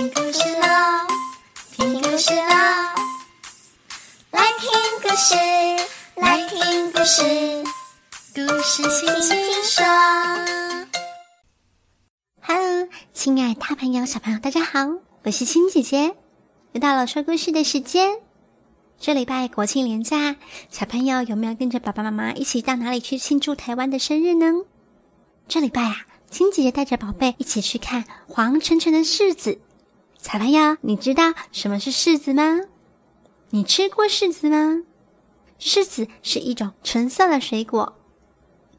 听故事喽，听故事喽，来听故事，来听故事，故事轻轻说。Hello， 亲爱的大朋友、小朋友，大家好，我是青姐姐，又到了说故事的时间。这礼拜国庆连假，小朋友有没有跟着爸爸妈妈一起到哪里去庆祝台湾的生日呢？这礼拜啊，青姐姐带着宝贝一起去看黄澄澄的柿子。小朋友，你知道什么是柿子吗？你吃过柿子吗？柿子是一种橙色的水果，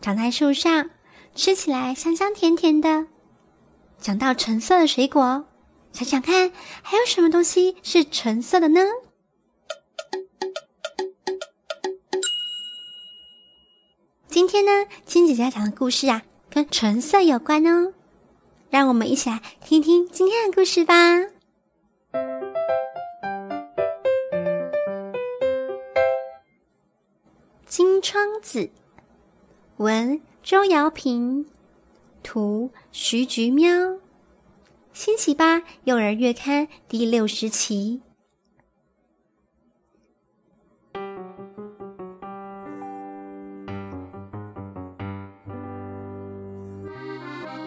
长在树上，吃起来香香甜甜的。讲到橙色的水果，想想看，还有什么东西是橙色的呢？今天呢，青姐姐讲的故事啊，跟橙色有关哦，让我们一起来听听今天的故事吧。金窗子，文周瑶平，图徐菊喵。星期八幼儿月刊第60期。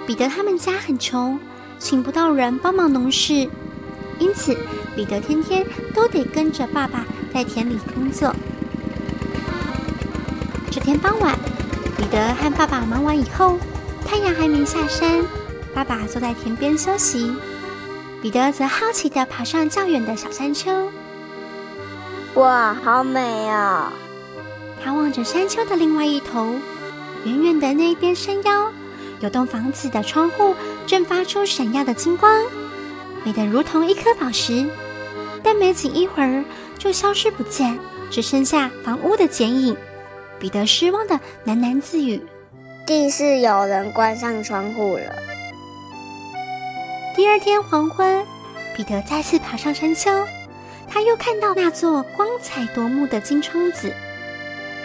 彼得他们家很穷，请不到人帮忙农事，因此彼得天天都得跟着爸爸在田里工作。这天傍晚，彼得和爸爸忙完以后，太阳还没下山，爸爸坐在田边休息，彼得则好奇地爬上较远的小山丘。哇，好美啊！他望着山丘的另外一头，远远的那边山腰有栋房子的窗户正发出闪耀的金光，美得如同一颗宝石，但没几一会儿就消失不见，只剩下房屋的剪影。彼得失望的喃喃自语，定是有人关上窗户了。第二天黄昏，彼得再次爬上山丘，他又看到那座光彩夺目的金窗子，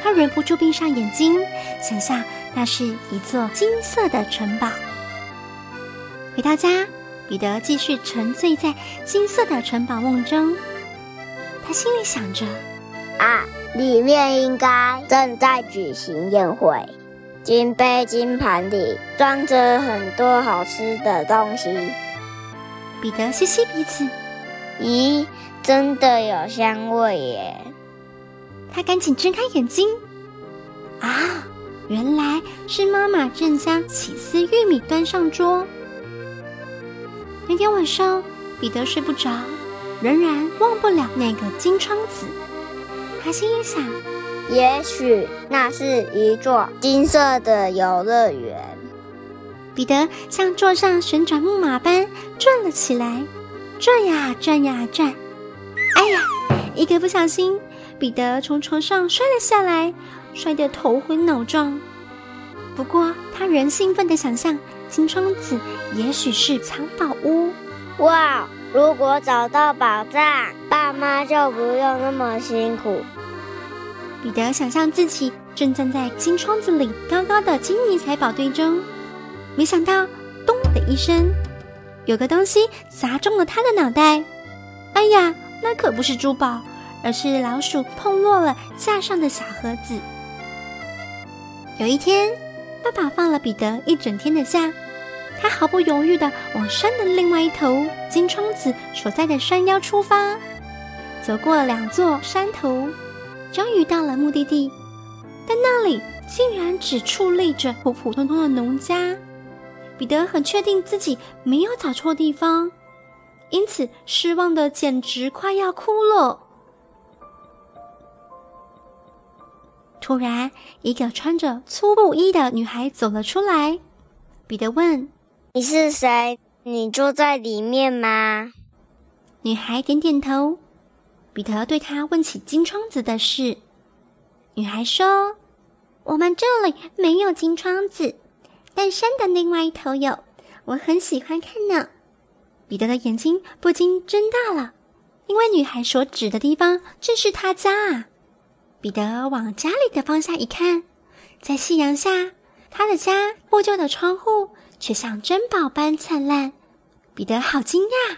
他忍不住闭上眼睛，想象那是一座金色的城堡。回到家，彼得继续沉醉在金色的城堡梦中。他心里想着，啊，里面应该正在举行宴会，金杯金盘里装着很多好吃的东西。彼得吸吸鼻子，咦，真的有香味耶。他赶紧睁开眼睛，啊，原来是妈妈正将起司玉米端上桌。那天晚上，彼得睡不着，仍然忘不了那个金窗子。他心里想，也许那是一座金色的游乐园。彼得像坐上旋转木马般转了起来，转呀转呀转，哎呀，一个不小心，彼得从床上摔了下来，摔得头昏脑胀。不过他仍兴奋地想象金窗子也许是藏宝屋。哇，如果找到宝藏，爸妈就不用那么辛苦。彼得想象自己正站在金窗子里高高的金银财宝堆中，没想到咚的一声，有个东西砸中了他的脑袋。哎呀，那可不是珠宝，而是老鼠碰落了架上的小盒子。有一天，爸爸放了彼得一整天的假，他毫不犹豫地往山的另外一头金窗子所在的山腰出发，走过了2座山头，终于到了目的地。但那里竟然只矗立着普普通通的农家，彼得很确定自己没有找错地方，因此失望得简直快要哭了。突然，一个穿着粗布衣的女孩走了出来。彼得问，你是谁？你住在里面吗？女孩点点头。彼得对她问起金窗子的事。女孩说，我们这里没有金窗子，但山的另外一头有，我很喜欢看呢。彼得的眼睛不禁睁大了，因为女孩所指的地方正是他家啊。彼得往家里的方向一看，在夕阳下，他的家破旧的窗户却像珍宝般灿烂。彼得好惊讶，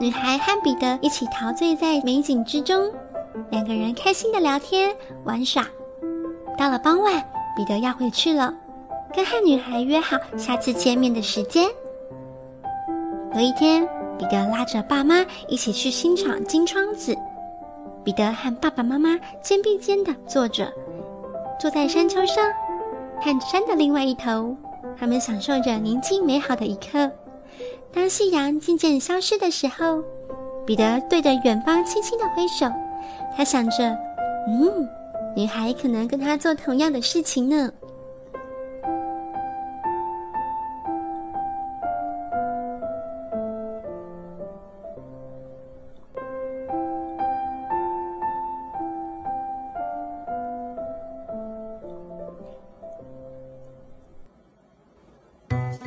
女孩和彼得一起陶醉在美景之中，两个人开心地聊天玩耍。到了傍晚，彼得要回去了，跟和女孩约好下次见面的时间。有一天，彼得拉着爸妈一起去欣赏金窗子。彼得和爸爸妈妈肩并肩地坐在山丘上，看山的另外一头。他们享受着宁静美好的一刻。当夕阳渐渐消失的时候，彼得对着远方轻轻地挥手。他想着，女孩可能跟他做同样的事情呢。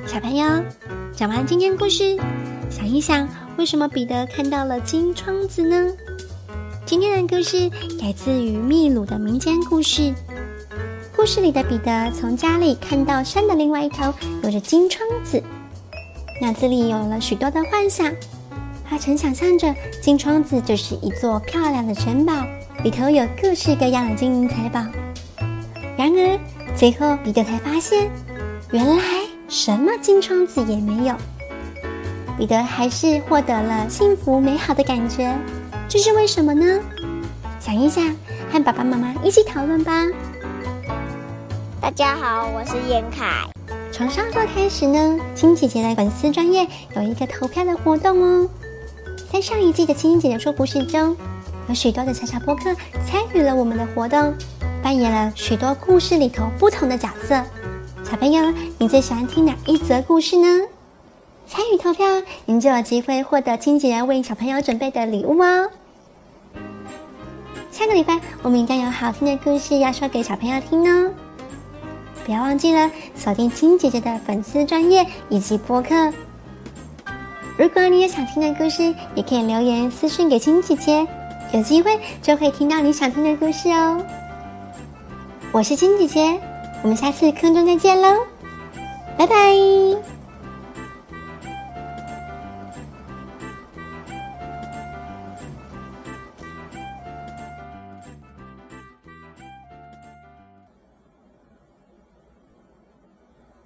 小朋友，讲完今天故事，想一想为什么彼得看到了金窗子呢？今天的故事改自于秘鲁的民间故事。故事里的彼得从家里看到山的另外一头有着金窗子，脑子里有了许多的幻想。他曾想象着金窗子就是一座漂亮的城堡，里头有各式各样的金银财宝。然而最后彼得才发现，原来什么金窗子也没有。彼得还是获得了幸福美好的感觉，这是为什么呢？想一想，和爸爸妈妈一起讨论吧。大家好，我是燕凯。从上周开始呢，青姐姐的粉丝专页有一个投票的活动哦。在上一季的青姐姐说故事中，有许多的小小播客参与了我们的活动，扮演了许多故事里头不同的角色。小朋友，你最喜欢听哪一则故事呢？参与投票，您就有机会获得亲子人为小朋友准备的礼物哦。下个礼拜我们一定有好听的故事要说给小朋友听哦，不要忘记了锁定亲姐姐的粉丝专页以及播客。如果你有想听的故事，也可以留言私讯给亲姐姐，有机会就可以听到你想听的故事哦。我是亲姐姐，我们下次空中再见喽，拜拜。